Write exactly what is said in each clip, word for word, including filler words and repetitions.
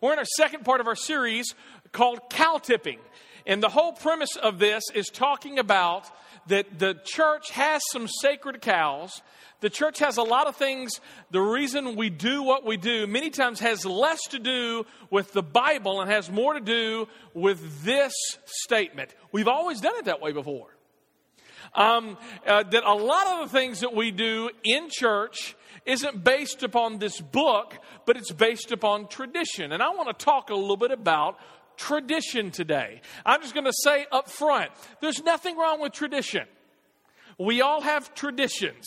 We're in our second part of our series called Cow Tipping. And the whole premise of this is talking about that the church has some sacred cows. The church has a lot of things. The reason we do what we do many times has less to do with the Bible and has more to do with this statement. We've always done it that way before. Um, uh, that a lot of the things that we do in church isn't based upon this book, but it's based upon tradition. And I want to talk a little bit about tradition today. I'm just going to say up front, there's nothing wrong with tradition. We all have traditions,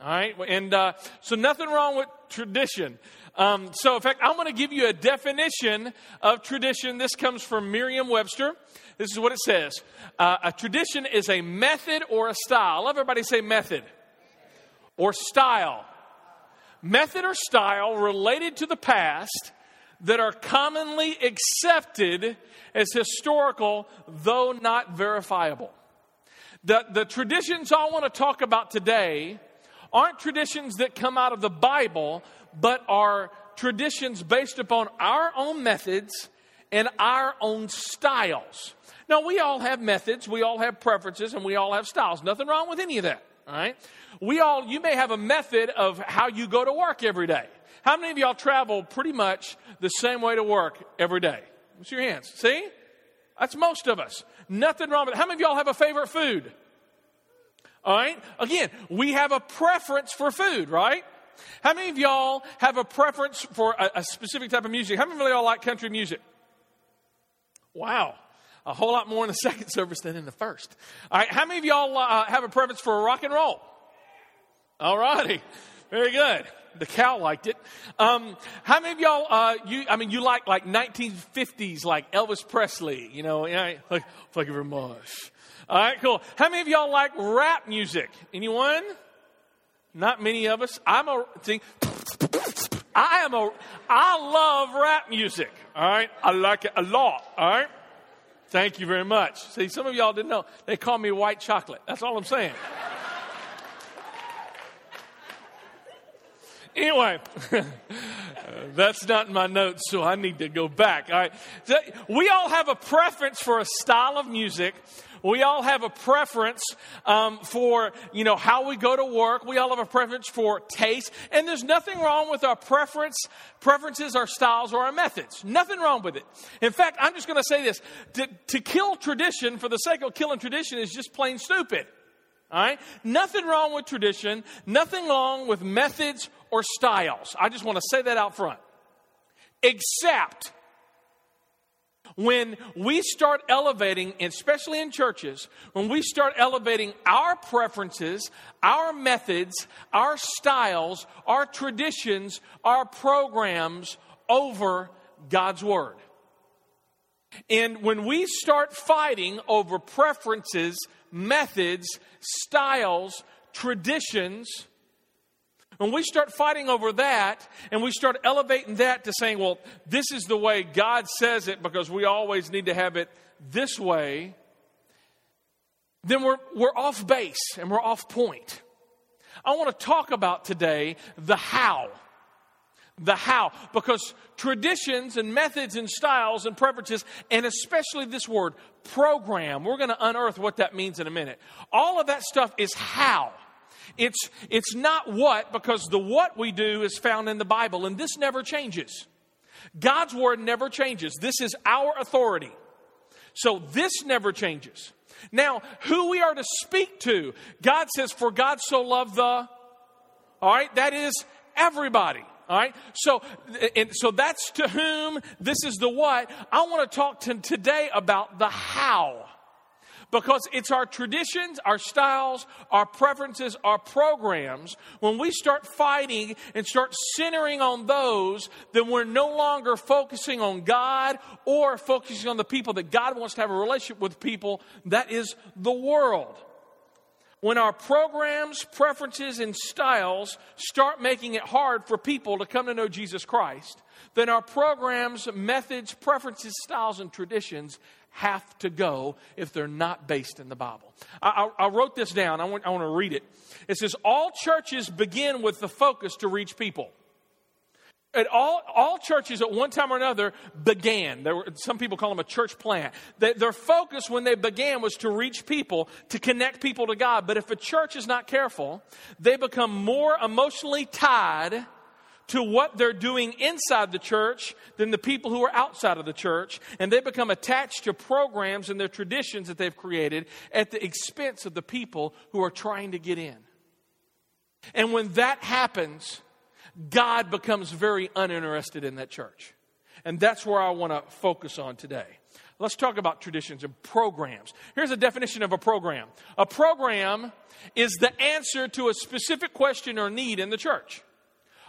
all right? And uh, so nothing wrong with tradition. Um, so in fact, I'm going to give you a definition of tradition. This comes from Merriam-Webster. This is what it says. Uh, a tradition is a method or a style. Everybody say method or style. Method or style related to the past that are commonly accepted as historical, though not verifiable. The, the traditions I want to talk about today aren't traditions that come out of the Bible, but are traditions based upon our own methods and our own styles. Now, we all have methods, we all have preferences, and we all have styles. Nothing wrong with any of that, all right? We all, you may have a method of how you go to work every day. How many of y'all travel pretty much the same way to work every day? What's your hands? See? That's most of us. Nothing wrong with it. How many of y'all have a favorite food? All right? Again, we have a preference for food, right? How many of y'all have a preference for a, a specific type of music? How many of y'all like country music? Wow. A whole lot more in the second service than in the first. All right. How many of y'all uh, have a preference for rock and roll? All righty. Very good. The cow liked it. Um, how many of y'all, uh, you, I mean, you like like nineteen fifties, like Elvis Presley, you know, like, like a Vermush. All right, cool. How many of y'all like rap music? Anyone? Not many of us. I'm a, see, I am a, I love rap music. All right. I like it a lot. All right. Thank you very much. See, some of y'all didn't know. They call me white chocolate. That's all I'm saying. Anyway, that's not in my notes, so I need to go back. All right. We all have a preference for a style of music. We all have a preference um, for, you know, how we go to work. We all have a preference for taste. And there's nothing wrong with our preference, preferences, our styles, or our methods. Nothing wrong with it. In fact, I'm just going to say this. To, to kill tradition for the sake of killing tradition is just plain stupid. All right? Nothing wrong with tradition. Nothing wrong with methods or styles. I just want to say that out front. Except when we start elevating, especially in churches, when we start elevating our preferences, our methods, our styles, our traditions, our programs over God's Word. And when we start fighting over preferences, methods, styles, traditions, when we start fighting over that and we start elevating that to saying, well, this is the way God says it because we always need to have it this way, then we're we're off base and we're off point. I want to talk about today the how. The how. Because traditions and methods and styles and preferences, and especially this word, program, we're going to unearth what that means in a minute. All of that stuff is how. It's it's not what, because the what we do is found in the Bible, and this never changes. God's Word never changes. This is our authority. So this never changes. Now, who we are to speak to, God says, for God so loved the... All right, that is everybody. All right, so and so that's to whom, this is the what. I want to talk to today about the how. Because it's our traditions, our styles, our preferences, our programs. When we start fighting and start centering on those, then we're no longer focusing on God or focusing on the people that God wants to have a relationship with people. That is the world. When our programs, preferences, and styles start making it hard for people to come to know Jesus Christ, then our programs, methods, preferences, styles, and traditions have to go if they're not based in the Bible. I, I, I wrote this down. I want, I want to read it. It says, all churches begin with the focus to reach people. at all, all churches at one time or another began. There were, some people call them a church plant. They, their focus when they began was to reach people, to connect people to God. But if a church is not careful, they become more emotionally tied to what they're doing inside the church than the people who are outside of the church. And they become attached to programs and their traditions that they've created at the expense of the people who are trying to get in. And when that happens, God becomes very uninterested in that church. And that's where I want to focus on today. Let's talk about traditions and programs. Here's a definition of a program. A program is the answer to a specific question or need in the church.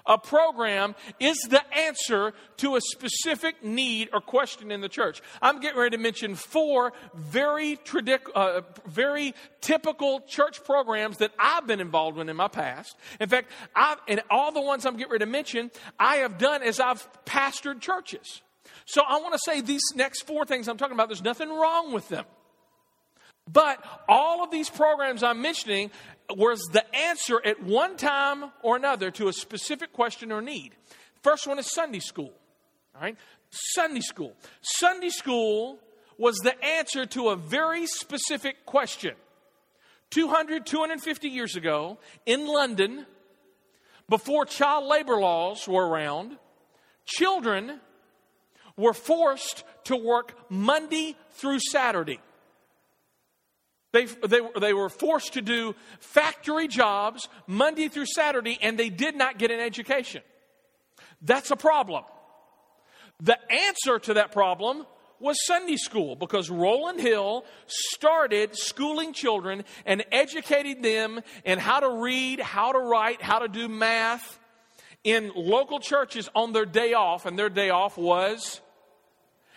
A program is the answer to a specific need or question in the church. I'm getting ready to mention four very tradi- uh, very typical church programs that I've been involved in in my past. In fact, I've, and all the ones I'm getting ready to mention, I have done as I've pastored churches. So I want to say these next four things I'm talking about, there's nothing wrong with them. But all of these programs I'm mentioning was the answer at one time or another to a specific question or need. First one is Sunday school. All right? Sunday school. Sunday school was the answer to a very specific question. two hundred, two hundred fifty years ago in London, before child labor laws were around, children were forced to work Monday through Saturday. They, they, they were forced to do factory jobs Monday through Saturday, and they did not get an education. That's a problem. The answer to that problem was Sunday school, because Roland Hill started schooling children and educating them in how to read, how to write, how to do math in local churches on their day off, and their day off was,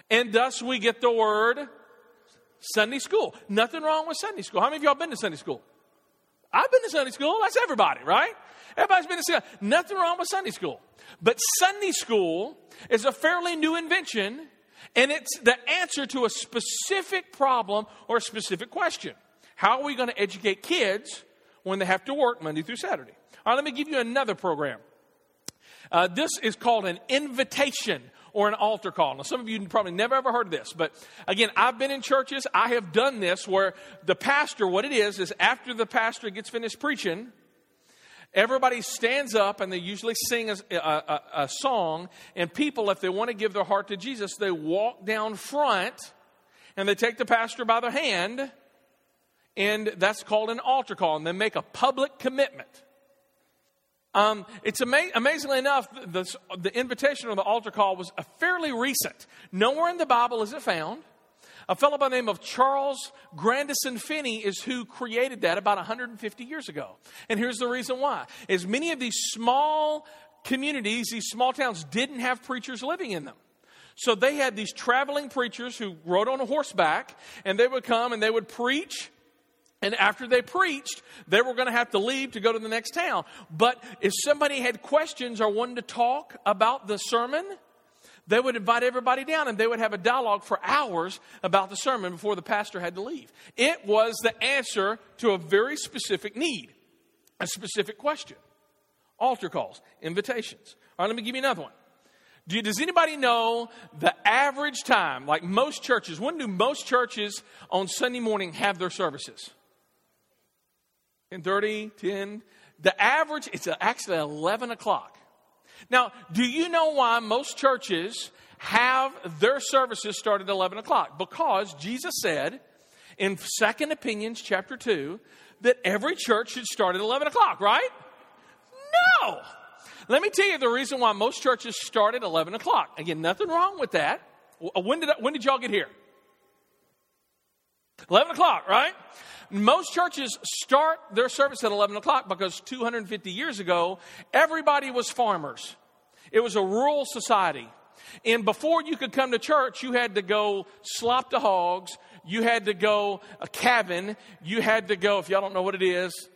and thus we get the word Sunday school. Nothing wrong with Sunday school. How many of y'all been to Sunday school? I've been to Sunday school. That's everybody, right? Everybody's been to Sunday school. Nothing wrong with Sunday school. But Sunday school is a fairly new invention, and it's the answer to a specific problem or a specific question. How are we going to educate kids when they have to work Monday through Saturday? All right, let me give you another program. Uh, this is called an invitation or an altar call. Now, some of you probably never ever heard of this, but again, I've been in churches. I have done this where the pastor, what it is, is after the pastor gets finished preaching, everybody stands up and they usually sing a, a, a song, and people, if they want to give their heart to Jesus, they walk down front and they take the pastor by the hand, and that's called an altar call, and they make a public commitment. Um, it's ama- amazingly enough, the, the invitation or the altar call was a fairly recent. Nowhere in the Bible is it found. A fellow by the name of Charles Grandison Finney is who created that about one hundred fifty years ago. And here's the reason why. Is many of these small communities, these small towns, didn't have preachers living in them. So they had these traveling preachers who rode on a horseback, and they would come and they would preach. And after they preached, they were going to have to leave to go to the next town. But if somebody had questions or wanted to talk about the sermon, they would invite everybody down and they would have a dialogue for hours about the sermon before the pastor had to leave. It was the answer to a very specific need, a specific question. Altar calls, invitations. All right, let me give you another one. Do you, does anybody know the average time, like most churches, when do most churches on Sunday morning have their services? ten thirty, ten, the average, it's actually eleven o'clock. Now, do you know why most churches have their services start at eleven o'clock? Because Jesus said in Second Opinions chapter two that every church should start at eleven o'clock, right? No! Let me tell you the reason why most churches start at eleven o'clock. Again, nothing wrong with that. When did, when did y'all get here? eleven o'clock, right? Most churches start their service at eleven o'clock because two hundred fifty years ago, everybody was farmers. It was a rural society. And before you could come to church, you had to go slop the hogs. You had to go a cabin. You had to go, if y'all don't know what it is,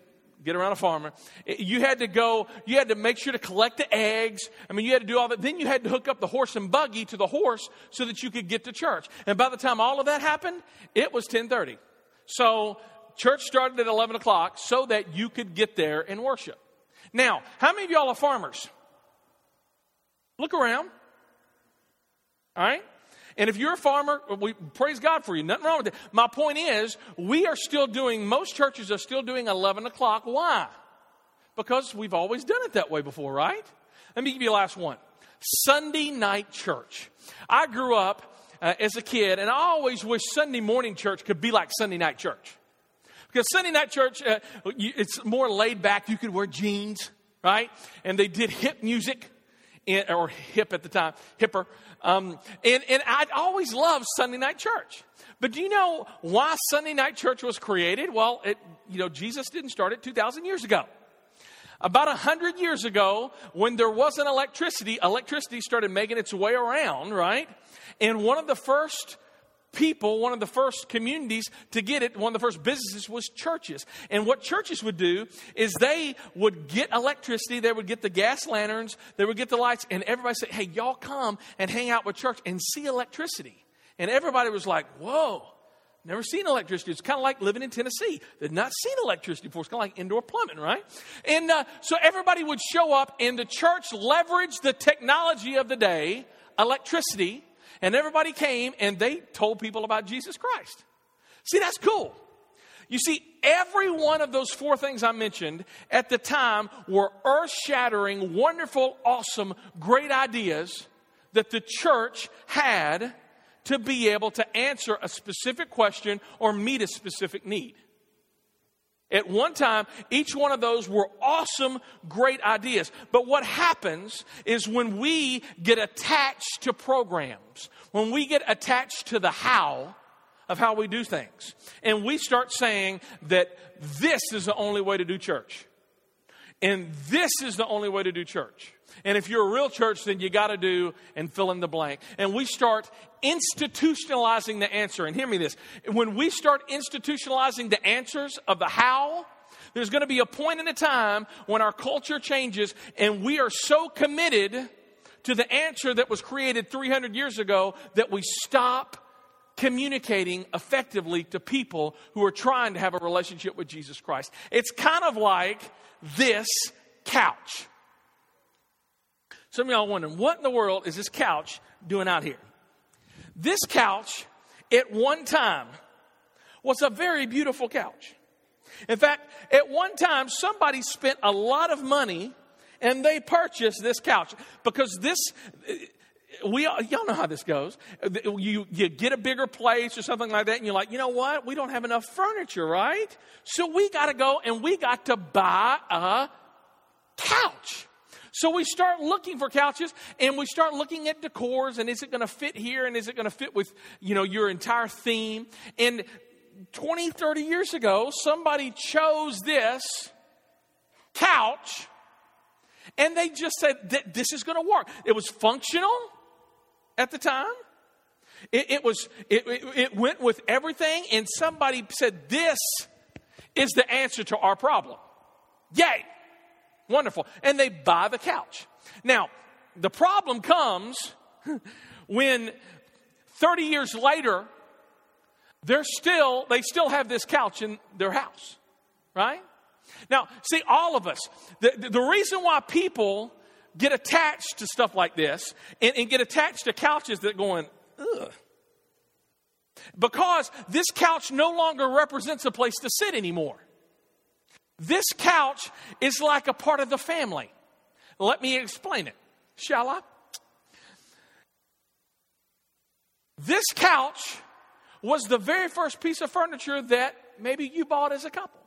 get around a farmer. You had to go, you had to make sure to collect the eggs. I mean, you had to do all that. Then you had to hook up the horse and buggy to the horse so that you could get to church. And by the time all of that happened, it was ten thirty. So church started at eleven o'clock so that you could get there and worship. Now, how many of y'all are farmers? Look around. All right? And if you're a farmer, we praise God for you. Nothing wrong with that. My point is, we are still doing, most churches are still doing eleven o'clock. Why? Because we've always done it that way before, right? Let me give you the last one. Sunday night church. I grew up uh, as a kid, and I always wish Sunday morning church could be like Sunday night church. Because Sunday night church, uh, you, it's more laid back. You could wear jeans, right? And they did hip music. In, or hip at the time, hipper. Um, and, and I'd always loved Sunday night church. But do you know why Sunday night church was created? Well, it, you know, Jesus didn't start it two thousand years ago. About one hundred years ago, when there wasn't electricity, electricity started making its way around, right? And one of the first people, one of the first communities to get it, one of the first businesses was churches. And what churches would do is they would get electricity, they would get the gas lanterns, they would get the lights, and everybody said, hey, y'all come and hang out with church and see electricity. And everybody was like, whoa, never seen electricity. It's kind of like living in Tennessee. They'd not seen electricity before. It's kind of like indoor plumbing, right? And uh, so everybody would show up, and the church leveraged the technology of the day, electricity. And everybody came and they told people about Jesus Christ. See, that's cool. You see, every one of those four things I mentioned at the time were earth-shattering, wonderful, awesome, great ideas that the church had to be able to answer a specific question or meet a specific need. At one time, each one of those were awesome, great ideas. But what happens is when we get attached to programs, when we get attached to the how of how we do things, and we start saying that this is the only way to do church, and this is the only way to do church. And if you're a real church, then you got to do and fill in the blank. And we start institutionalizing the answer. And hear me this. When we start institutionalizing the answers of the how, there's going to be a point in a time when our culture changes and we are so committed to the answer that was created three hundred years ago that we stop communicating effectively to people who are trying to have a relationship with Jesus Christ. It's kind of like this couch. Some of y'all wondering, what in the world is this couch doing out here? This couch, at one time, was a very beautiful couch. In fact, at one time, somebody spent a lot of money and they purchased this couch. Because this, we y'all know how this goes. You, you get a bigger place or something like that and you're like, you know what? We don't have enough furniture, right? So we got to go and we got to buy a couch. So we start looking for couches and we start looking at decors and is it going to fit here and is it going to fit with, you know, your entire theme? And twenty, thirty years ago, somebody chose this couch and they just said that this is going to work. It was functional at the time. It, it was, it, it, it went with everything, and somebody said, this is the answer to our problem. Yay. Wonderful. And they buy the couch. Now, the problem comes when thirty years later, they're still, they still have this couch in their house, right? Now, see, all of us, the, the, the reason why people get attached to stuff like this and, and get attached to couches that are going, ugh, because this couch no longer represents a place to sit anymore. This couch is like a part of the family. Let me explain it, shall I? This couch was the very first piece of furniture that maybe you bought as a couple.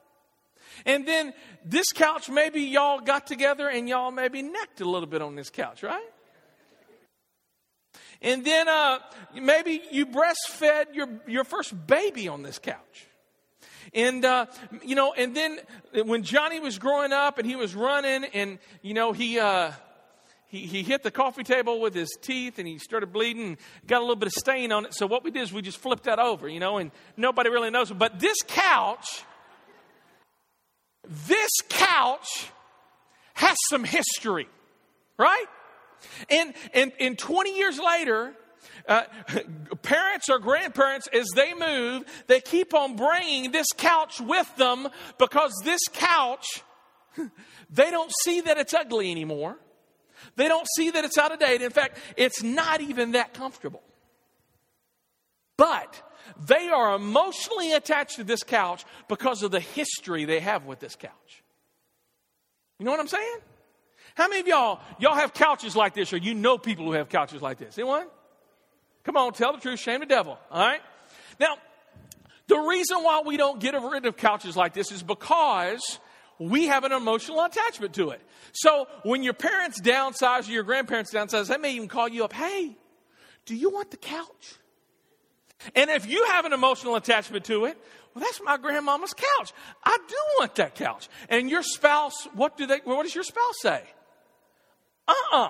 And then this couch, maybe y'all got together and y'all maybe necked a little bit on this couch, right? And then uh, maybe you breastfed your, your first baby on this couch. And, uh, you know, and then when Johnny was growing up and he was running and, you know, he, uh, he, he hit the coffee table with his teeth and he started bleeding and got a little bit of stain on it. So what we did is we just flipped that over, you know, and nobody really knows. But this couch, this couch has some history, right? And, and, and twenty years later, Uh, parents or grandparents, as they move, they keep on bringing this couch with them because this couch, they don't see that it's ugly anymore. They don't see that it's out of date. In fact, it's not even that comfortable. But they are emotionally attached to this couch because of the history they have with this couch. You know what I'm saying? How many of y'all, y'all have couches like this, or you know people who have couches like this? Anyone? Come on, tell the truth, shame the devil, all right? Now, the reason why we don't get rid of couches like this is because we have an emotional attachment to it. So when your parents downsize or your grandparents downsize, they may even call you up, hey, do you want the couch? And if you have an emotional attachment to it, well, that's my grandmama's couch. I do want that couch. And your spouse, what do they? What does your spouse say? Uh-uh.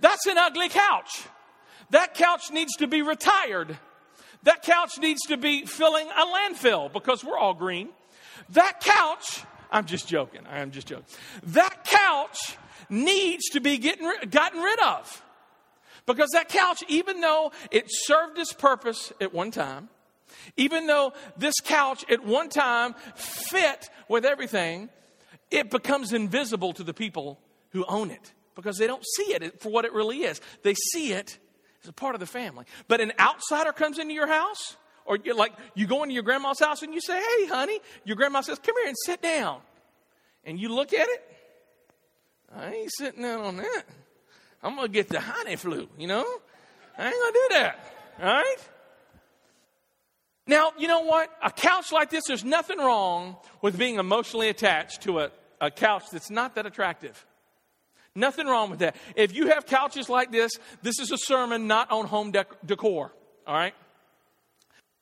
That's an ugly couch. That couch needs to be retired. That couch needs to be filling a landfill because we're all green. That couch, I'm just joking. I'm just joking. That couch needs to be getting gotten rid of. Because that couch, even though it served its purpose at one time, even though this couch at one time fit with everything, it becomes invisible to the people who own it because they don't see it for what it really is. They see it as a part of the family. But an outsider comes into your house, or you're like you go into your grandma's house and you say, hey, honey, your grandma says, come here and sit down. And you look at it. I ain't sitting down on that. I'm going to get the honey flu, you know? I ain't going to do that, all right? Now, you know what? A couch like this, there's nothing wrong with being emotionally attached to a, a couch that's not that attractive. Nothing wrong with that. If you have couches like this, this is a sermon not on home dec- decor, all right?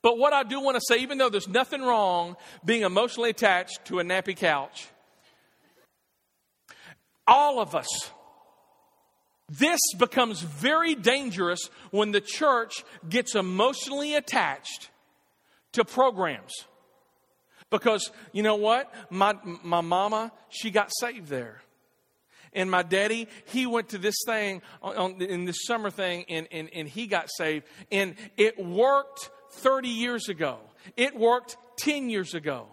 But what I do want to say, even though there's nothing wrong being emotionally attached to a nappy couch, all of us, this becomes very dangerous when the church gets emotionally attached to programs. Because, you know what? My my mama, she got saved there. And my daddy, he went to this thing, on, on, in this summer thing, and, and, and he got saved. And it worked thirty years ago. It worked ten years ago.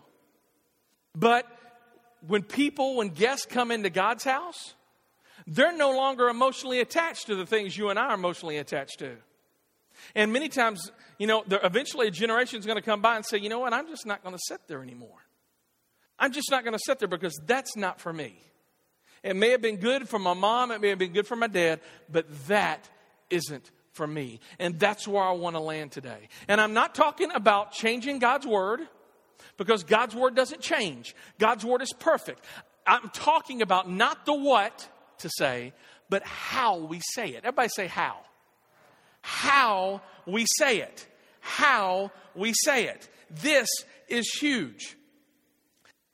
But when people, when guests come into God's house, they're no longer emotionally attached to the things you and I are emotionally attached to. And many times, you know, eventually a generation is going to come by and say, you know what, I'm just not going to sit there anymore. I'm just not going to sit there because that's not for me. It may have been good for my mom, it may have been good for my dad, but that isn't for me. And that's where I want to land today. And I'm not talking about changing God's word, because God's word doesn't change. God's word is perfect. I'm talking about not the what to say, but how we say it. Everybody say how. How we say it. How we say it. This is huge.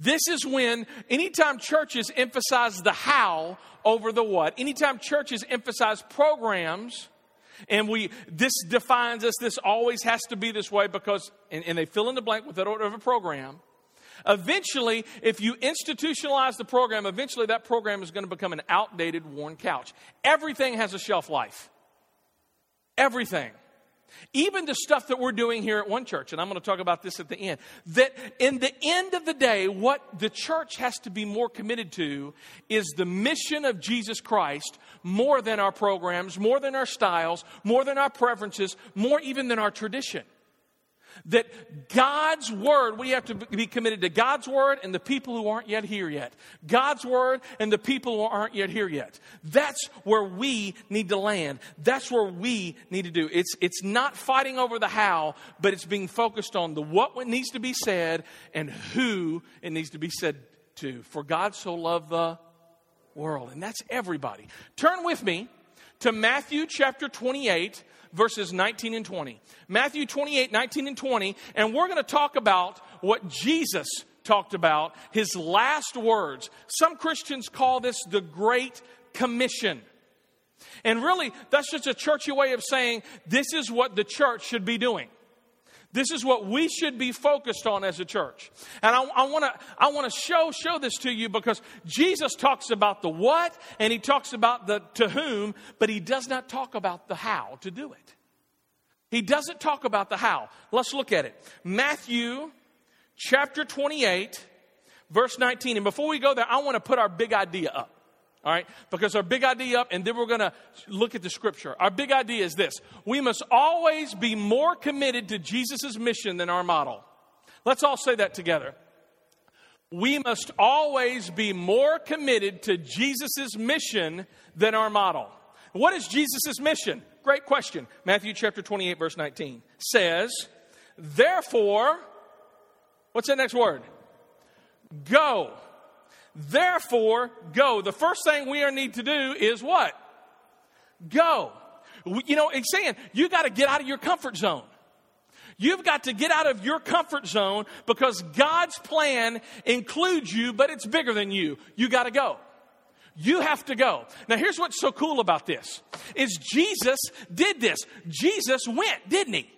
This is when, anytime churches emphasize the how over the what, anytime churches emphasize programs, and we, this defines us, this always has to be this way because, and, and they fill in the blank with that order of a program. Eventually, if you institutionalize the program, eventually that program is going to become an outdated, worn couch. Everything has a shelf life. Everything. Even the stuff that we're doing here at One Church, and I'm going to talk about this at the end, that in the end of the day, what the church has to be more committed to is the mission of Jesus Christ more than our programs, more than our styles, more than our preferences, more even than our tradition. That God's word, we have to be committed to God's word and the people who aren't yet here yet. God's word and the people who aren't yet here yet. That's where we need to land. That's where we need to do. It's, it's not fighting over the how, but it's being focused on the what needs to be said and who it needs to be said to. For God so loved the world. And that's everybody. Turn with me to Matthew chapter twenty-eight. Verses nineteen and twenty. Matthew twenty-eight, nineteen and twenty. And we're going to talk about what Jesus talked about, his last words. Some Christians call this the Great Commission. And really, that's just a churchy way of saying this is what the church should be doing. This is what we should be focused on as a church. And I want to I want to show show this to you because Jesus talks about the what and he talks about the to whom, but he does not talk about the how to do it. He doesn't talk about the how. Let's look at it. Matthew chapter twenty-eight, verse nineteen. And before we go there, I want to put our big idea up. All right, because our big idea up, and then we're going to look at the scripture. Our big idea is this. We must always be more committed to Jesus' mission than our model. Let's all say that together. We must always be more committed to Jesus' mission than our model. What is Jesus' mission? Great question. Matthew chapter twenty-eight, verse nineteen says, therefore, what's that next word? Go. Therefore, go. The first thing we need to do is what? Go. You know, it's saying you got to get out of your comfort zone. You've got to get out of your comfort zone because God's plan includes you, but it's bigger than you. You got to go. You have to go. Now, here's what's so cool about this is Jesus did this. Jesus went, didn't he?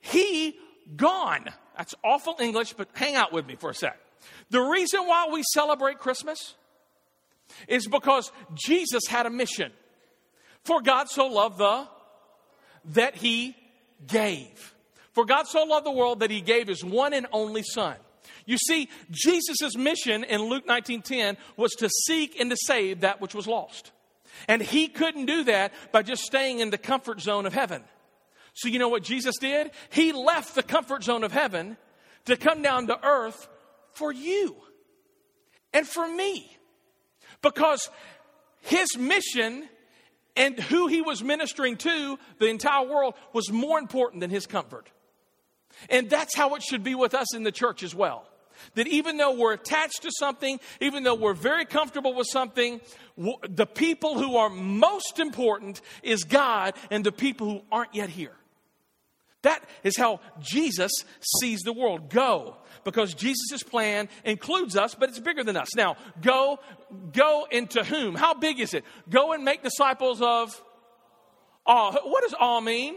He gone. That's awful English, but hang out with me for a sec. The reason why we celebrate Christmas is because Jesus had a mission. For God so loved the, that he gave. For God so loved the world that he gave his one and only son. You see, Jesus' mission in Luke nineteen ten was to seek and to save that which was lost. And he couldn't do that by just staying in the comfort zone of heaven. So you know what Jesus did? He left the comfort zone of heaven to come down to earth for you and for me, because his mission and who he was ministering to, the entire world, was more important than his comfort. And that's how it should be with us in the church as well. That even though we're attached to something, even though we're very comfortable with something, the people who are most important is God and the people who aren't yet here. That is how Jesus sees the world. Go, because Jesus' plan includes us, but it's bigger than us. Now, go, go into whom? How big is it? Go and make disciples of all. What does all mean?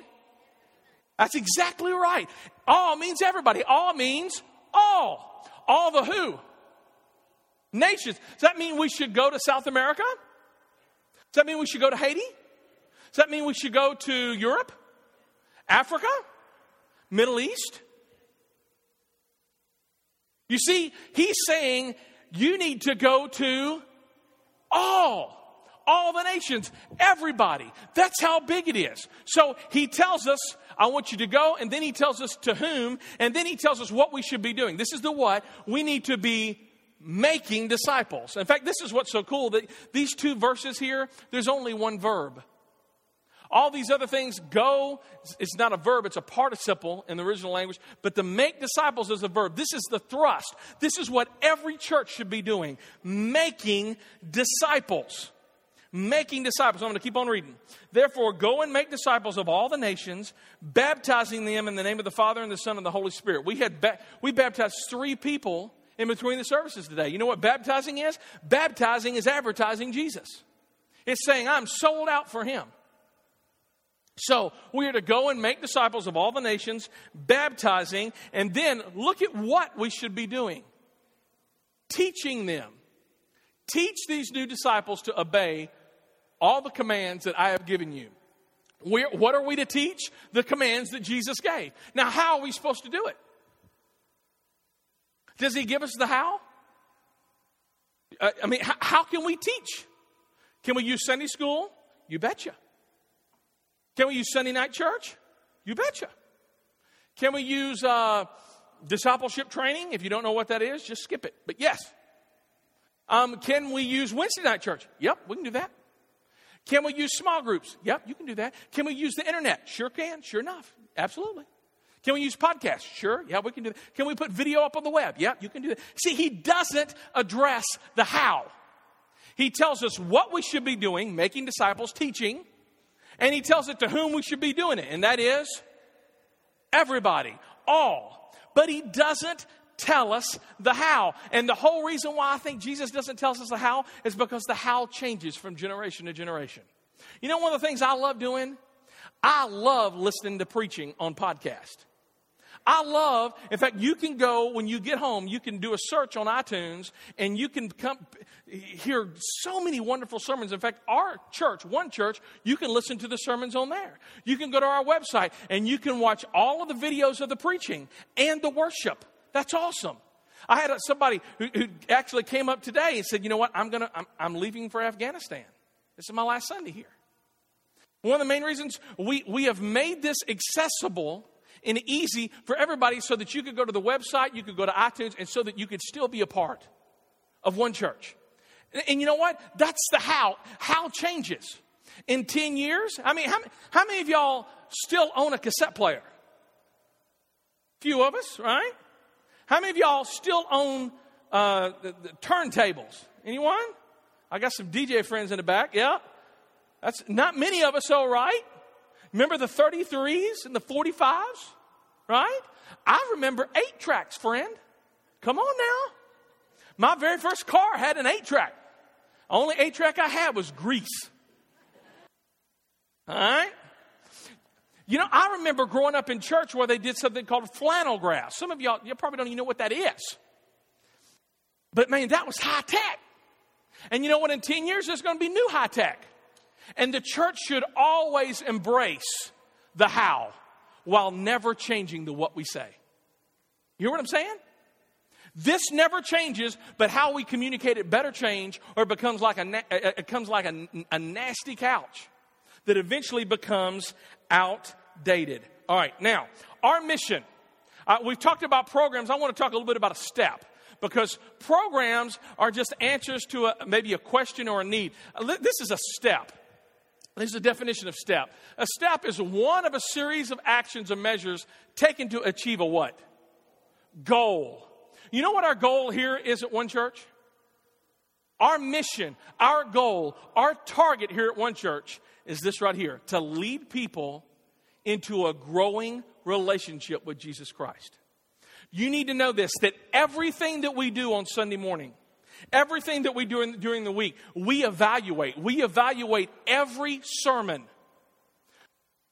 That's exactly right. All means everybody. All means all. All the who? Nations. Does that mean we should go to South America? Does that mean we should go to Haiti? Does that mean we should go to Europe? Africa? Middle East? You see, he's saying you need to go to all, all the nations, everybody. That's how big it is. So he tells us, I want you to go, and then he tells us to whom, and then he tells us what we should be doing. This is the what. We need to be making disciples. In fact, this is what's so cool, that these two verses here, there's only one verb. All these other things, go, it's not a verb, it's a participle in the original language, but to make disciples is a verb. This is the thrust. This is what every church should be doing, making disciples. Making disciples. I'm going to keep on reading. Therefore, go and make disciples of all the nations, baptizing them in the name of the Father and the Son and the Holy Spirit. We had ba- we baptized three people in between the services today. You know what baptizing is? Baptizing is advertising Jesus. It's saying, I'm sold out for him. So we are to go and make disciples of all the nations, baptizing, and then look at what we should be doing. Teaching them. Teach these new disciples to obey all the commands that I have given you. We're, what are we to teach? The commands that Jesus gave. Now, how are we supposed to do it? Does he give us the how? I mean, how can we teach? Can we use Sunday school? You betcha. Can we use Sunday night church? You betcha. Can we use uh, discipleship training? If you don't know what that is, just skip it. But yes. Um, can we use Wednesday night church? Yep, we can do that. Can we use small groups? Yep, you can do that. Can we use the internet? Sure can. Sure enough. Absolutely. Can we use podcasts? Sure. Yeah, we can do that. Can we put video up on the web? Yep, you can do that. See, he doesn't address the how. He tells us what we should be doing, making disciples, teaching. And he tells it to whom we should be doing it. And that is everybody, all. But he doesn't tell us the how. And the whole reason why I think Jesus doesn't tell us the how is because the how changes from generation to generation. You know, one of the things I love doing? I love listening to preaching on podcast. I love, in fact, you can go, when you get home, you can do a search on iTunes, and you can come hear so many wonderful sermons. In fact, our church, One Church, you can listen to the sermons on there. You can go to our website, and you can watch all of the videos of the preaching and the worship. That's awesome. I had somebody who, who actually came up today and said, you know what, I'm gonna, I'm, I'm leaving for Afghanistan. This is my last Sunday here. One of the main reasons we, we have made this accessible and easy for everybody so that you could go to the website, you could go to iTunes, and so that you could still be a part of One Church. And, and you know what? That's the how. How changes. In ten years, I mean, how, how many of y'all still own a cassette player? Few of us, right? How many of y'all still own uh, the, the turntables? Anyone? I got some D J friends in the back, yeah. That's not many of us, all right. Remember the thirty-threes and the forty-fives, right? I remember eight tracks, friend. Come on now. My very first car had an eight track. The only eight track I had was Grease. All right. You know, I remember growing up in church where they did something called flannel graph. Some of y'all, you probably don't even know what that is. But man, that was high tech. And you know what? In ten years, there's going to be new high tech. And the church should always embrace the how while never changing the what we say. You hear what I'm saying? This never changes, but how we communicate it better change, or it becomes like a, na- it comes like a, a nasty couch that eventually becomes outdated. All right, now, our mission. Uh, we've talked about programs. I want to talk a little bit about a step. Because programs are just answers to a, maybe a question or a need. This is a step. This is the definition of step. A step is one of a series of actions or measures taken to achieve a what? Goal. You know what our goal here is at One Church? Our mission, our goal, our target here at One Church is this right here. To lead people into a growing relationship with Jesus Christ. You need to know this, that everything that we do on Sunday morning, everything that we do in, during the week, we evaluate. We evaluate every sermon.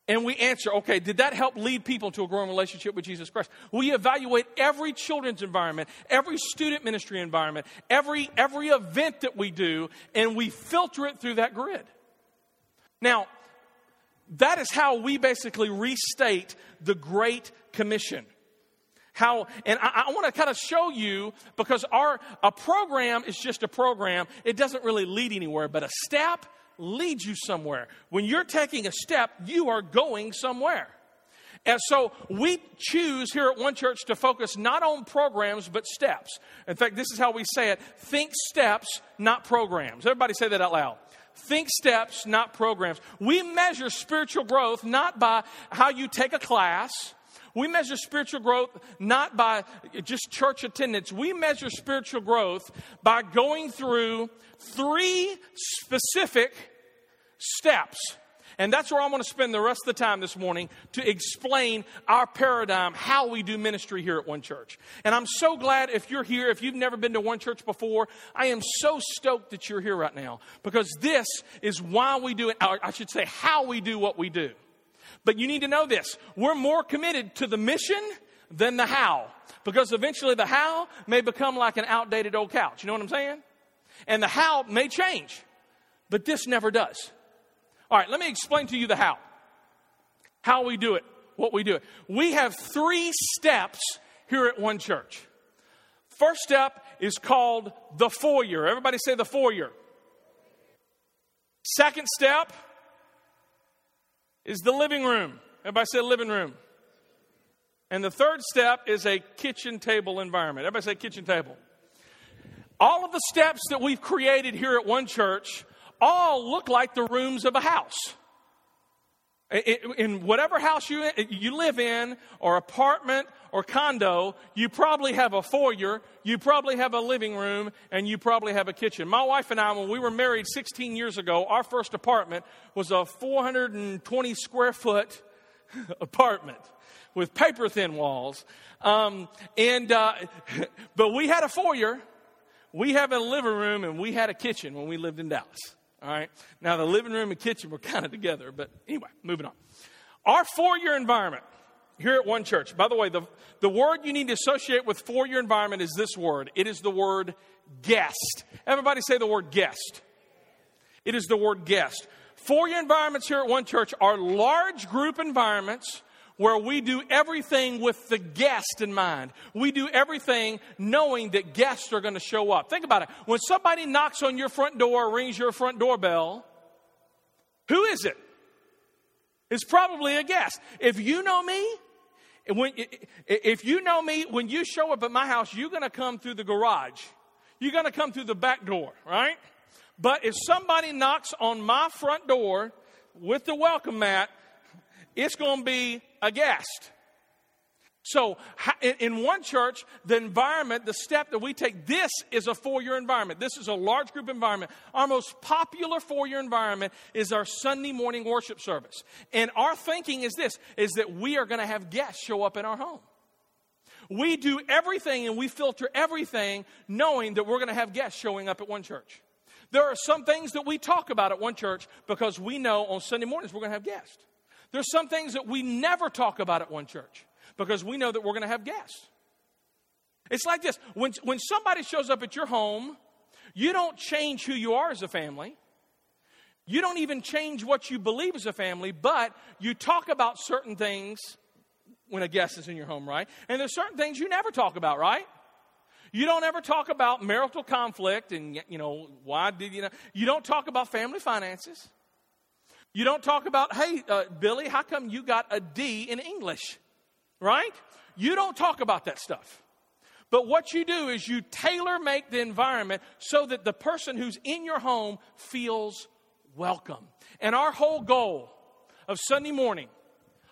And we answer, okay, did that help lead people to a growing relationship with Jesus Christ? We evaluate every children's environment, every student ministry environment, every, every event that we do, and we filter it through that grid. Now, that is how we basically restate the Great Commission. How, and I, I want to kind of show you, because our a program is just a program. It doesn't really lead anywhere, but a step leads you somewhere. When you're taking a step, you are going somewhere. And so we choose here at One Church to focus not on programs, but steps. In fact, this is how we say it. Think steps, not programs. Everybody say that out loud. Think steps, not programs. We measure spiritual growth not by how you take a class. We measure spiritual growth not by just church attendance. We measure spiritual growth by going through three specific steps. And that's where I'm going to spend the rest of the time this morning to explain our paradigm, how we do ministry here at One Church. And I'm so glad if you're here, if you've never been to One Church before, I am so stoked that you're here right now. Because this is why we do it, or I should say how we do what we do. But you need to know this. We're more committed to the mission than the how. Because eventually the how may become like an outdated old couch. You know what I'm saying? And the how may change. But this never does. All right, let me explain to you the how. How we do it. What we do it. We have three steps here at One Church. First step is called the foyer. Everybody say the foyer. Second step is the living room. Everybody say living room. And the third step is a kitchen table environment. Everybody say kitchen table. All of the steps that we've created here at One Church all look like the rooms of a house. In whatever house you you live in, or apartment or condo, you probably have a foyer, you probably have a living room, and you probably have a kitchen. My wife and I, when we were married sixteen years ago, our first apartment was a four hundred twenty square foot apartment with paper thin walls. Um, and uh, but we had a foyer, we had a living room, and we had a kitchen when we lived in Dallas. All right. Now, the living room and kitchen were kind of together. But anyway, moving on. Our four-year environment here at One Church. By the way, the, the word you need to associate with four-year environment is this word. It is the word guest. Everybody say the word guest. It is the word guest. Four-year environments here at One Church are large group environments where we do everything with the guest in mind. We do everything knowing that guests are going to show up. Think about it. When somebody knocks on your front door, rings your front doorbell, who is it? It's probably a guest. If you know me, when, if you know me, when you show up at my house, you're going to come through the garage. You're going to come through the back door, right? But if somebody knocks on my front door with the welcome mat, it's going to be a guest. So in One Church, the environment, the step that we take, this is a four-year environment. This is a large group environment. Our most popular four-year environment is our Sunday morning worship service. And our thinking is this, is that we are going to have guests show up in our home. We do everything and we filter everything knowing that we're going to have guests showing up at One Church. There are some things that we talk about at One Church because we know on Sunday mornings we're going to have guests. There's some things that we never talk about at One Church because we know that we're going to have guests. It's like this. When, when somebody shows up at your home, you don't change who you are as a family. You don't even change what you believe as a family, but you talk about certain things when a guest is in your home, right? And there's certain things you never talk about, right? You don't ever talk about marital conflict and, you know, why did you know? You don't talk about family finances. You don't talk about, hey, uh, Billy, how come you got a D in English, right? You don't talk about that stuff. But what you do is you tailor-make the environment so that the person who's in your home feels welcome. And our whole goal of Sunday morning,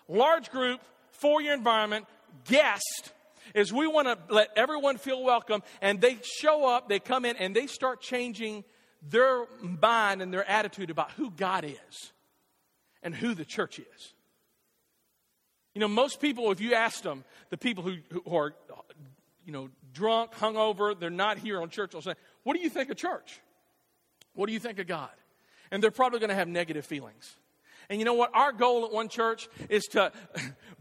large group, four-year environment, guest, is we want to let everyone feel welcome, and they show up, they come in, and they start changing their mind and their attitude about who God is and who the church is. You know, most people, if you ask them, the people who, who are, you know, drunk, hungover, they're not here on church, will say, what do you think of church? What do you think of God? And they're probably going to have negative feelings. And you know what? Our goal at One Church is to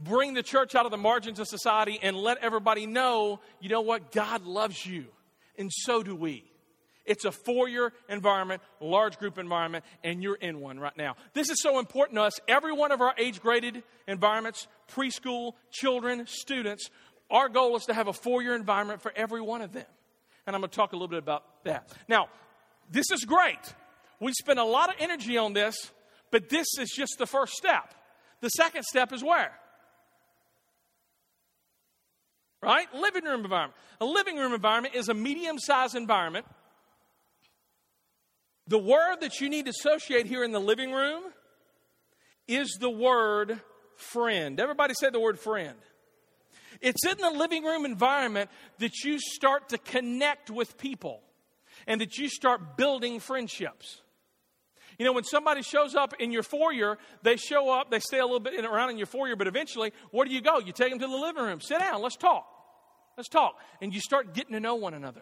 bring the church out of the margins of society and let everybody know, you know what? God loves you, and so do we. It's a four-year environment, large group environment, and you're in one right now. This is so important to us. Every one of our age-graded environments, preschool, children, students, our goal is to have a four-year environment for every one of them. And I'm going to talk a little bit about that. Now, this is great. We spend a lot of energy on this. But this is just the first step. The second step is where? Right? Living room environment. A living room environment is a medium-sized environment. The word that you need to associate here in the living room is the word friend. Everybody say the word friend. It's in the living room environment that you start to connect with people and that you start building friendships. You know, when somebody shows up in your foyer, they show up, they stay a little bit in, around in your foyer, but eventually, where do you go? You take them to the living room. Sit down. Let's talk. Let's talk. And you start getting to know one another.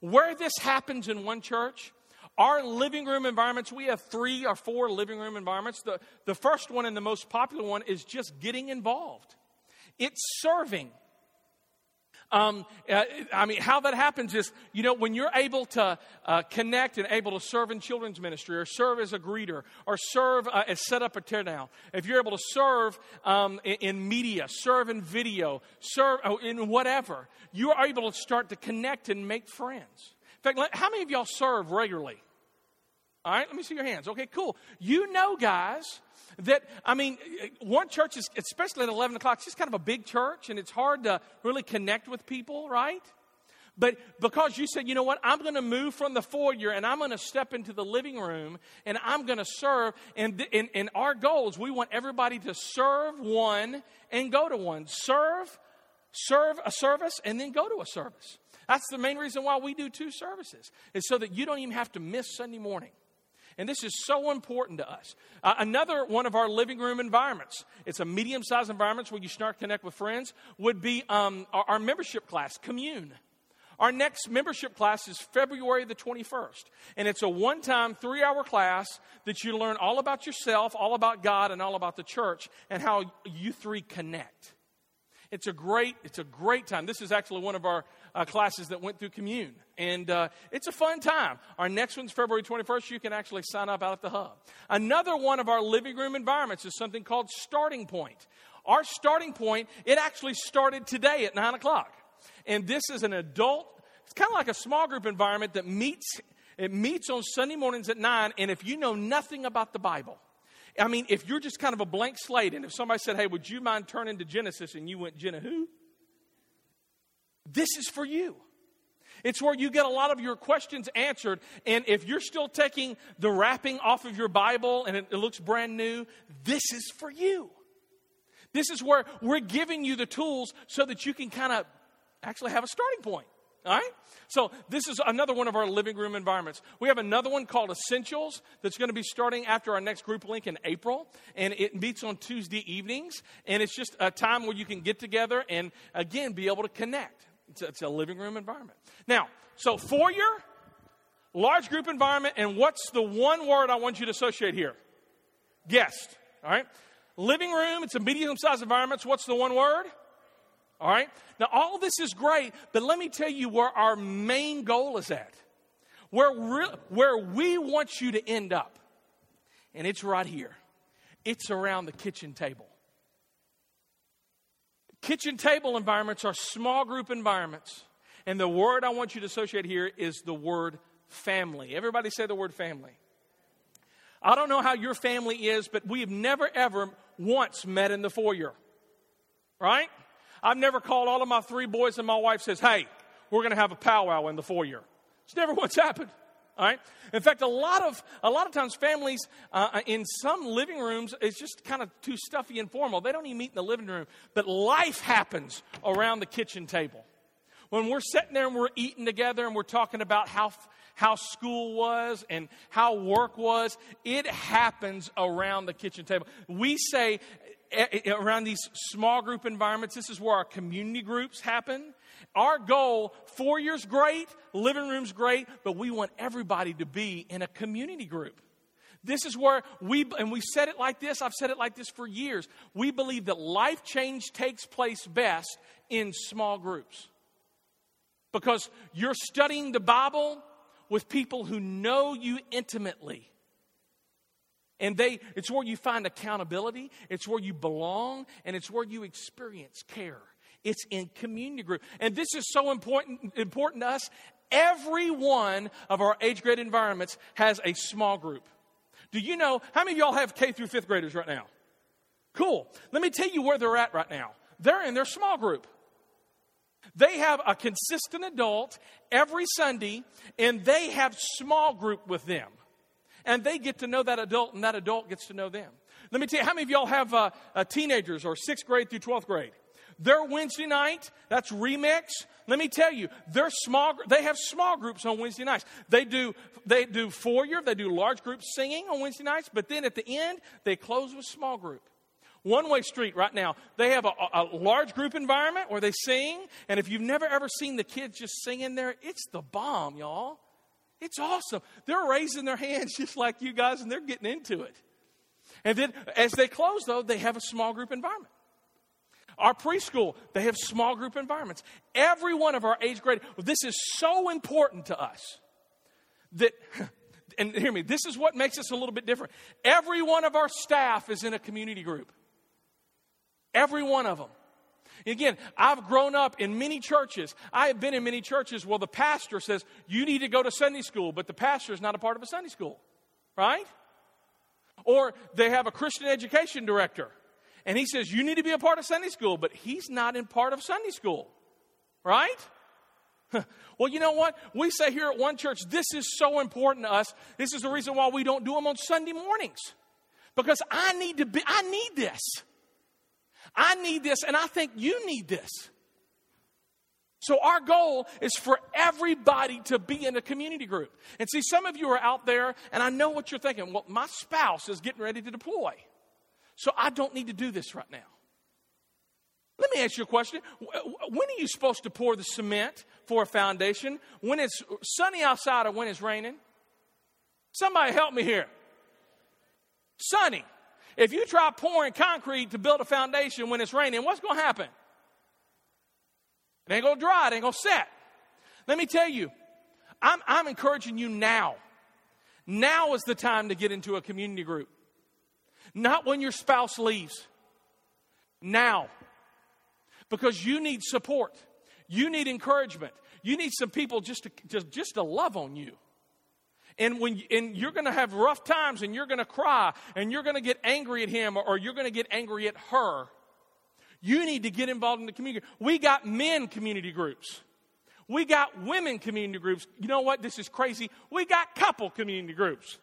Where this happens in One Church, our living room environments, we have three or four living room environments. The, the first one and the most popular one is just getting involved. It's serving. Um, I mean, how that happens is, you know, when you're able to uh, connect and able to serve in children's ministry or serve as a greeter or serve uh, as set up a teardown, if you're able to serve um, in, in media, serve in video, serve in whatever, you are able to start to connect and make friends. In fact, how many of y'all serve regularly? All right, let me see your hands. Okay, cool. You know, guys, that, I mean, One Church is, especially at eleven o'clock, it's just kind of a big church, and it's hard to really connect with people, right? But because you said, you know what, I'm going to move from the foyer, and I'm going to step into the living room, and I'm going to serve. And, th- and, and our goal is we want everybody to serve one and go to one. Serve, serve a service, and then go to a service. That's the main reason why we do two services, is so that you don't even have to miss Sunday morning. And this is so important to us. Uh, another one of our living room environments, it's a medium-sized environment where you start to connect with friends, would be um, our, our membership class, Commune. Our next membership class is February the twenty-first. And it's a one-time, three-hour class that you learn all about yourself, all about God, and all about the church, and how you three connect. It's a great, it's a great time. This is actually one of our uh, classes that went through Commune. And uh, it's a fun time. Our next one's February twenty-first. You can actually sign up out at the hub. Another one of our living room environments is something called Starting Point. Our starting point, it actually started today at nine o'clock. And this is an adult, it's kind of like a small group environment that meets, it meets on Sunday mornings at nine. And if you know nothing about the Bible, I mean, if you're just kind of a blank slate, and if somebody said, hey, would you mind turning to Genesis? And you went, Jenna who? This is for you. It's where you get a lot of your questions answered. And if you're still taking the wrapping off of your Bible and it, it looks brand new, this is for you. This is where we're giving you the tools so that you can kind of actually have a starting point. All right? So this is another one of our living room environments. We have another one called Essentials that's going to be starting after our next group link in April. And it meets on Tuesday evenings. And it's just a time where you can get together and, again, be able to connect. It's a, it's a living room environment. Now, so foyer, large group environment, and what's the one word I want you to associate here? Guest. All right? Living room, it's a medium-sized environment. So what's the one word? All right? Now, all this is great, but let me tell you where our main goal is at, where, re- where we want you to end up. And it's right here. It's around the kitchen table. Kitchen table environments are small group environments. And the word I want you to associate here is the word family. Everybody say the word family. I don't know how your family is, but we have never, ever once met in the foyer. Right? I've never called all of my three boys and my wife says, hey, we're going to have a powwow in the foyer. It's never what's happened. All right. In fact, a lot of a lot of times families uh, in some living rooms, it's just kind of too stuffy and formal. They don't even meet in the living room. But life happens around the kitchen table. When we're sitting there and we're eating together and we're talking about how how school was and how work was, it happens around the kitchen table. We say around these small group environments, this is where our community groups happen. Our goal, four years great, living room's great, but we want everybody to be in a community group. This is where we, and we've said it like this, I've said it like this for years. We believe that life change takes place best in small groups. Because you're studying the Bible with people who know you intimately. And they it's where you find accountability, it's where you belong, and it's where you experience care. It's in community group. And this is so important, important to us. Every one of our age grade environments has a small group. Do you know, how many of y'all have K through fifth graders right now? Cool. Let me tell you where they're at right now. They're in their small group. They have a consistent adult every Sunday, and they have small group with them. And they get to know that adult, and that adult gets to know them. Let me tell you, how many of y'all have uh, uh, teenagers or sixth grade through twelfth grade? Their Wednesday night, that's Remix. Let me tell you, they're small. They have small groups on Wednesday nights. They do they do foyer, they do large group singing on Wednesday nights, but then at the end, they close with small group. One Way Street right now, they have a, a large group environment where they sing, and if you've never ever seen the kids just singing there, it's the bomb, y'all. It's awesome. They're raising their hands just like you guys, and they're getting into it. And then as they close, though, they have a small group environment. Our preschool, they have small group environments. Every one of our age grade, this is so important to us that, and hear me, this is what makes us a little bit different. Every one of our staff is in a community group. Every one of them. Again, I've grown up in many churches. I have been in many churches where the pastor says, you need to go to Sunday school, but the pastor is not a part of a Sunday school, right? Or they have a Christian education director, and he says, you need to be a part of Sunday school, but he's not in part of Sunday school, right? Well, you know what? We say here at One Church, this is so important to us. This is the reason why we don't do them on Sunday mornings, because I need to be, I need this. I need this, and I think you need this. So our goal is for everybody to be in a community group. And see, some of you are out there, and I know what you're thinking. Well, my spouse is getting ready to deploy, so I don't need to do this right now. Let me ask you a question. When are you supposed to pour the cement for a foundation? When it's sunny outside or when it's raining? Somebody help me here. Sunny. If you try pouring concrete to build a foundation when it's raining, what's going to happen? It ain't going to dry. It ain't going to set. Let me tell you, I'm, I'm encouraging you now. Now is the time to get into a community group. Not when your spouse leaves. now. Because you need support. You need encouragement. You need some people just to, to just to love on you. And when and you're going to have rough times, and you're going to cry, and you're going to get angry at him, or you're going to get angry at her. You need to get involved in the community. We got men community groups. We got women community groups. You know what? This is crazy. We got couple community groups.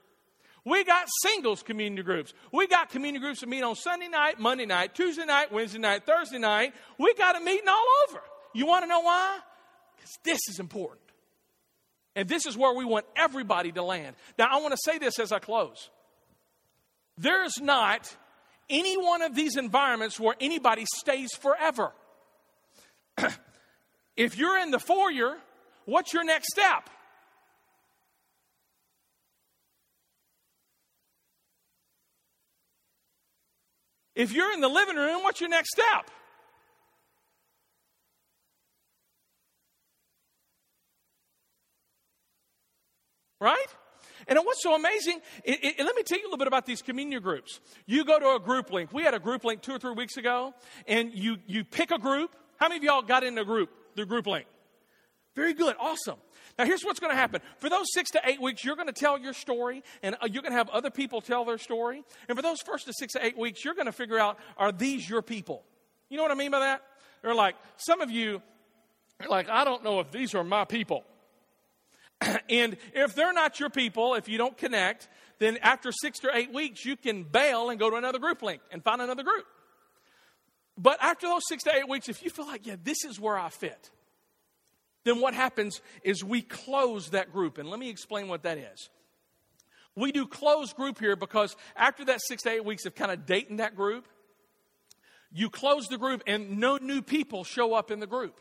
We got singles community groups. We got community groups that meet on Sunday night, Monday night, Tuesday night, Wednesday night, Thursday night. We got a meeting all over. You want to know why? Because this is important. And this is where we want everybody to land. Now, I want to say this as I close. There is not any one of these environments where anybody stays forever. If you're in the foyer, what's your next step? If you're in the living room, what's your next step? Right? And what's so amazing, it, it, let me tell you a little bit about these community groups. You go to a group link. We had a group link two or three weeks ago, and you, you pick a group. How many of y'all got in the group, the group link? Very good. Awesome. Now, here's what's going to happen. For those six to eight weeks, you're going to tell your story, and you're going to have other people tell their story. And for those first to six to eight weeks, you're going to figure out, are these your people? You know what I mean by that? They're like, some of you are like, I don't know if these are my people. And if they're not your people, if you don't connect, then after six to eight weeks, you can bail and go to another group link and find another group. But after those six to eight weeks, if you feel like, yeah, this is where I fit, then what happens is we close that group. And let me explain what that is. We do close group here because after that six to eight weeks of kind of dating that group, you close the group and no new people show up in the group.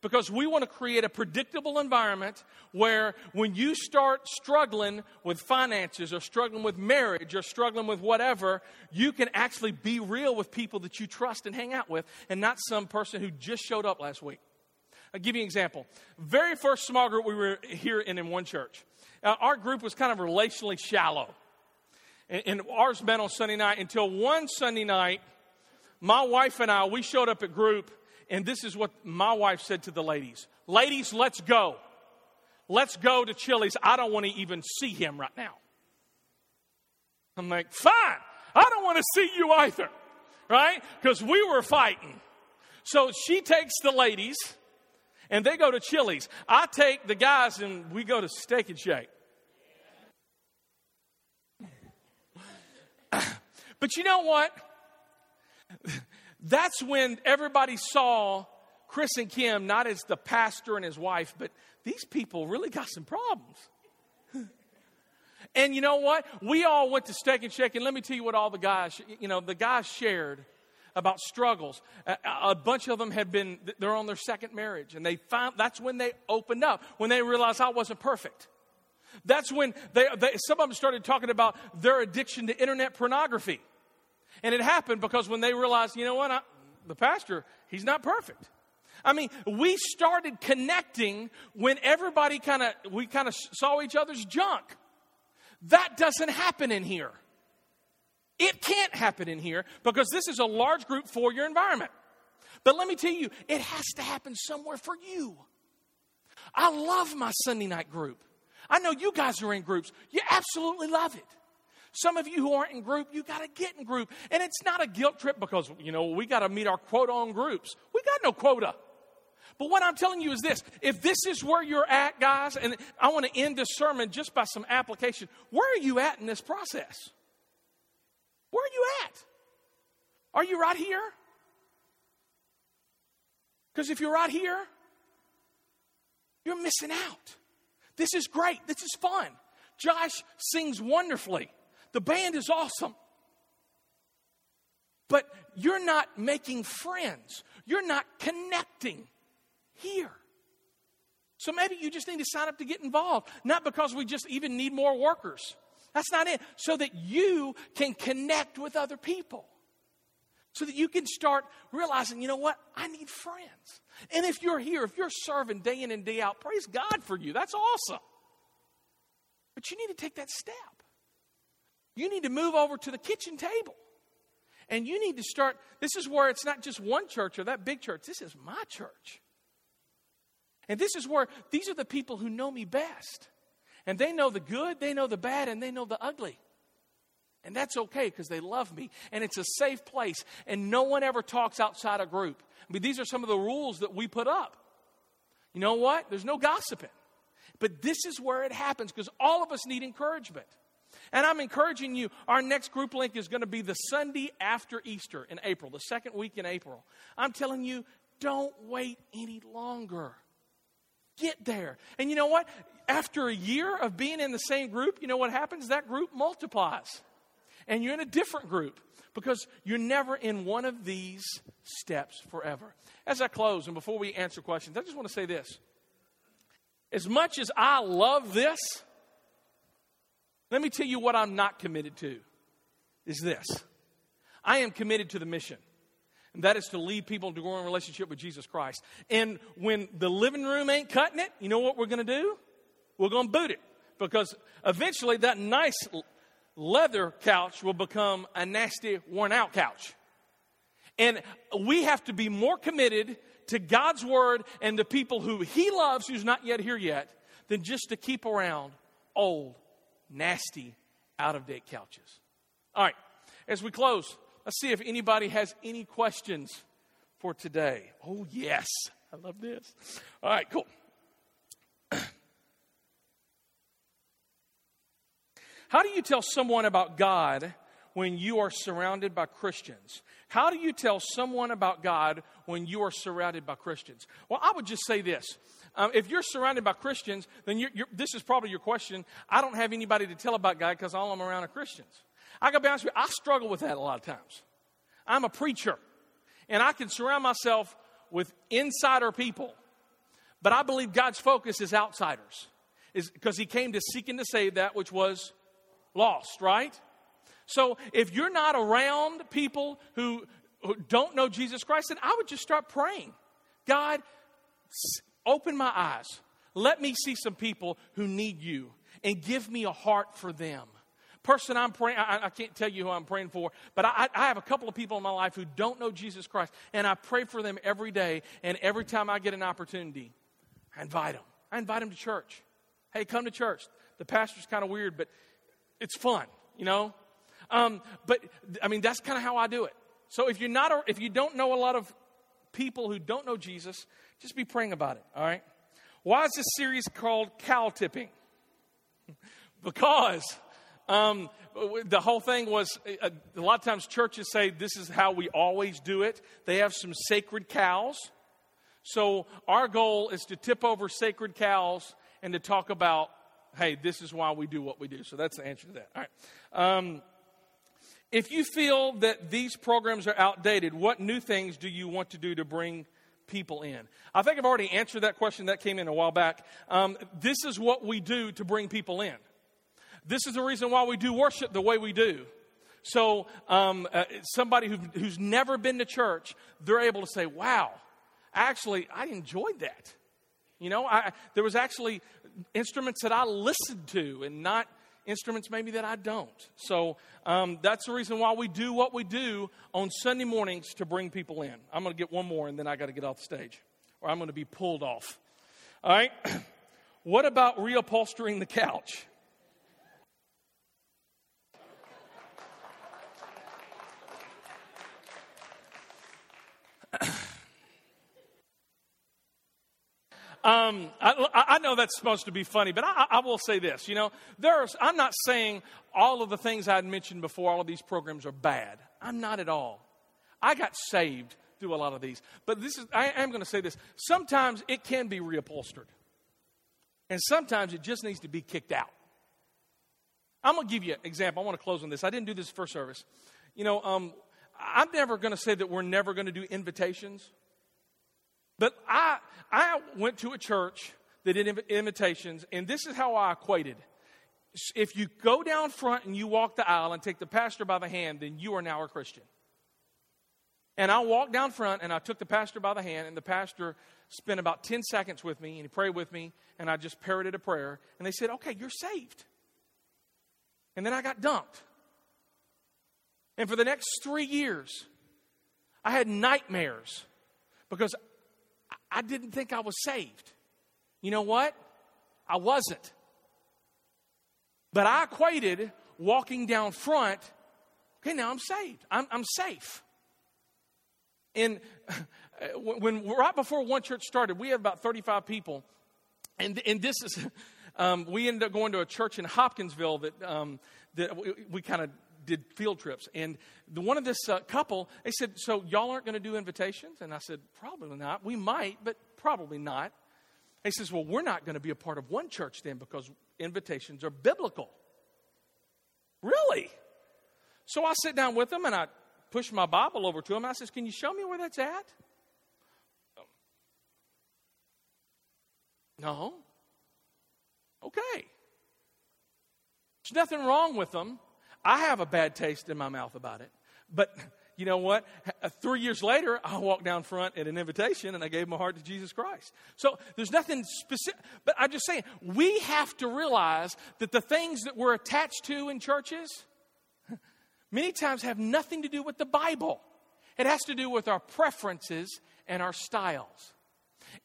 Because we want to create a predictable environment where when you start struggling with finances or struggling with marriage or struggling with whatever, you can actually be real with people that you trust and hang out with, and not some person who just showed up last week. I'll give you an example. Very first small group we were here in in One Church. Uh, our group was kind of relationally shallow. And, and ours met on Sunday night until one Sunday night, my wife and I, we showed up at group. And this is what my wife said to the ladies. Ladies, let's go. Let's go to Chili's. I don't want to even see him right now. I'm like, fine. I don't want to see you either. Right? Because we were fighting. So she takes the ladies and they go to Chili's. I take the guys and we go to Steak and Shake. But you know what? That's when everybody saw Chris and Kim not as the pastor and his wife, but these people really got some problems. And you know what? We all went to Steak and Shake, and let me tell you what all the guys, you know, the guys shared about struggles. A, a bunch of them had been, they're on their second marriage, and they found, that's when they opened up, when they realized I wasn't perfect. That's when they, they some of them started talking about their addiction to internet pornography. And it happened because when they realized, you know what, I, the pastor, he's not perfect. I mean, we started connecting when everybody kind of, we kind of saw each other's junk. That doesn't happen in here. It can't happen in here because this is a large group for your environment. But let me tell you, it has to happen somewhere for you. I love my Sunday night group. I know you guys are in groups. You absolutely love it. Some of you who aren't in group, you got to get in group. And it's not a guilt trip because, you know, we got to meet our quota on groups. We got no quota. But what I'm telling you is this. If this is where you're at, guys, and I want to end this sermon just by some application. Where are you at in this process? Where are you at? Are you right here? Because if you're right here, you're missing out. This is great. This is fun. Josh sings wonderfully. The band is awesome. But you're not making friends. You're not connecting here. So maybe you just need to sign up to get involved. Not because we just even need more workers. That's not it. So that you can connect with other people. So that you can start realizing, you know what? I need friends. And if you're here, if you're serving day in and day out, praise God for you. That's awesome. But you need to take that step. You need to move over to the kitchen table And you need to start, this is where it's not just one church or that big church. This is my church. And this is where, these are the people who know me best. And they know the good, they know the bad, and they know the ugly. And that's okay because they love me. And it's a safe place. And no one ever talks outside a group. I mean, these are some of the rules that we put up. You know what? There's no gossiping. But this is where it happens because all of us need encouragement. And I'm encouraging you, our next group link is going to be the Sunday after Easter in April, the second week in April. I'm telling you, don't wait any longer. Get there. And you know what? After a year of being in the same group, you know what happens? That group multiplies. And you're in a different group because you're never in one of these steps forever. As I close and before we answer questions, I just want to say this. As much as I love this, let me tell you what I'm not committed to is this. I am committed to the mission. And that is to lead people to grow in relationship with Jesus Christ. And when the living room ain't cutting it, you know what we're going to do? We're going to boot it. Because eventually that nice leather couch will become a nasty, worn-out couch. And we have to be more committed to God's word and to people who he loves, who's not yet here yet, than just to keep around old, nasty, out-of-date couches. All right, as we close, let's see if anybody has any questions for today. Oh, yes. I love this. All right, cool. How do you tell someone about God when you are surrounded by Christians? How do you tell someone about God when you are surrounded by Christians? Well, I would just say this. Um, if you're surrounded by Christians, then you're, you're, this is probably your question. I don't have anybody to tell about God because all I'm around are Christians. I gotta be honest with you, I struggle with that a lot of times. I'm a preacher, and I can surround myself with insider people, but I believe God's focus is outsiders, is because he came to seek and to save that which was lost, right? So if you're not around people who, who don't know Jesus Christ, then I would just start praying. God, open my eyes. Let me see some people who need you, and give me a heart for them. Person I'm praying, I, I can't tell you who I'm praying for, but I, I have a couple of people in my life who don't know Jesus Christ, and I pray for them every day, and every time I get an opportunity, I invite them. I invite them to church. Hey, come to church. The pastor's kind of weird, but it's fun, you know? Um, but, I mean, that's kind of how I do it. So if you're not, a, if you don't know a lot of people who don't know Jesus, just be praying about it, all right? Why is this series called Cow Tipping? Because... Um, the whole thing was, a, a lot of times churches say this is how we always do it. They have some sacred cows. So our goal is to tip over sacred cows and to talk about, hey, this is why we do what we do. So that's the answer to that. All right. Um, if you feel that these programs are outdated, what new things do you want to do to bring people in? I think I've already answered that question. That came in a while back. Um, this is what we do to bring people in. This is the reason why we do worship the way we do. So um, uh, somebody who, who's never been to church, they're able to say, wow, actually, I enjoyed that. You know, I, there was actually instruments that I listened to and not instruments maybe that I don't. So um, that's the reason why we do what we do on Sunday mornings to bring people in. I'm going to get one more and then I got to get off the stage or I'm going to be pulled off. All right. What about reupholstering the couch? Um, I, I know that's supposed to be funny, but I, I will say this, you know, there's, I'm not saying all of the things I'd mentioned before, all of these programs are bad. I'm not at all. I got saved through a lot of these, but this is, I am going to say this. Sometimes it can be reupholstered and sometimes it just needs to be kicked out. I'm going to give you an example. I want to close on this. I didn't do this first service. You know, um, I'm never going to say that we're never going to do invitations. But I I went to a church that did invitations, and this is how I equated. If you go down front and you walk the aisle and take the pastor by the hand, then you are now a Christian. And I walked down front, and I took the pastor by the hand, and the pastor spent about ten seconds with me, and he prayed with me, and I just parroted a prayer. And they said, okay, you're saved. And then I got dumped. And for the next three years, I had nightmares because I didn't think I was saved. You know what? I wasn't. But I equated walking down front, okay, now I'm saved. I'm, I'm safe. And when right before One Church started, we had about thirty-five people. And and this is, um, we ended up going to a church in Hopkinsville that um, that we, we kind of did field trips. And the one of this uh, couple, they said, so y'all aren't going to do invitations? And I said, probably not. We might, but probably not. He says, well, we're not going to be a part of One Church then because invitations are biblical. Really? So I sit down with them and I push my Bible over to him. I says, can you show me where that's at? No. Okay. There's nothing wrong with them. I have a bad taste in my mouth about it. But you know what? Three years later, I walked down front at an invitation and I gave my heart to Jesus Christ. So there's nothing specific. But I'm just saying, we have to realize that the things that we're attached to in churches many times have nothing to do with the Bible. It has to do with our preferences and our styles.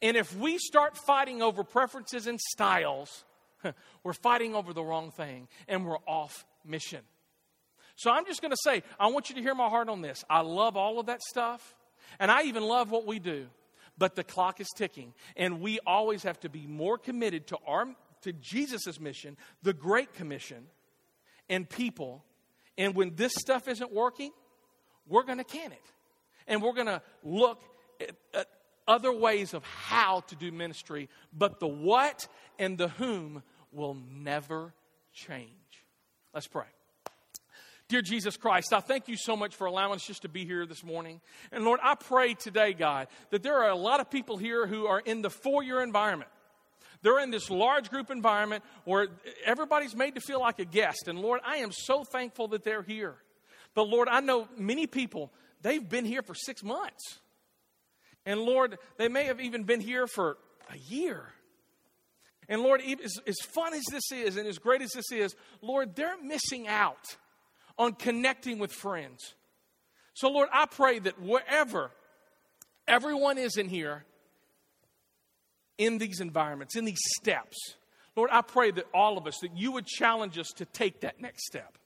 And if we start fighting over preferences and styles, we're fighting over the wrong thing and we're off mission. So I'm just going to say, I want you to hear my heart on this. I love all of that stuff, and I even love what we do. But the clock is ticking, and we always have to be more committed to our to Jesus' mission, the Great Commission, and people. And when this stuff isn't working, we're going to can it. And we're going to look at, at other ways of how to do ministry. But the what and the whom will never change. Let's pray. Dear Jesus Christ, I thank you so much for allowing us just to be here this morning. And Lord, I pray today, God, that there are a lot of people here who are in the foyer environment. They're in this large group environment where everybody's made to feel like a guest. And Lord, I am so thankful that they're here. But Lord, I know many people, they've been here for six months. And Lord, they may have even been here for a year. And Lord, as fun as this is and as great as this is, Lord, they're missing out on connecting with friends. So Lord, I pray that wherever everyone is in here, in these environments, in these steps, Lord, I pray that all of us, that you would challenge us to take that next step.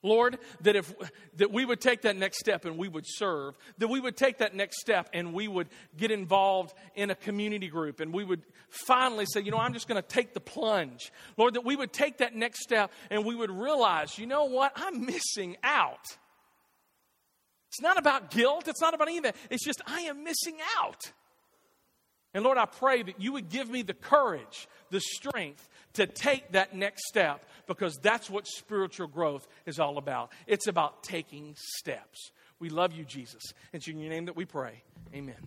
Lord, that if that we would take that next step and we would serve, that we would take that next step and we would get involved in a community group and we would finally say, you know, I'm just going to take the plunge. Lord, that we would take that next step and we would realize, you know what, I'm missing out. It's not about guilt. It's not about anything. It's just I am missing out. And Lord, I pray that you would give me the courage, the strength to take that next step, because that's what spiritual growth is all about. It's about taking steps. We love you, Jesus. It's in your name that we pray. Amen.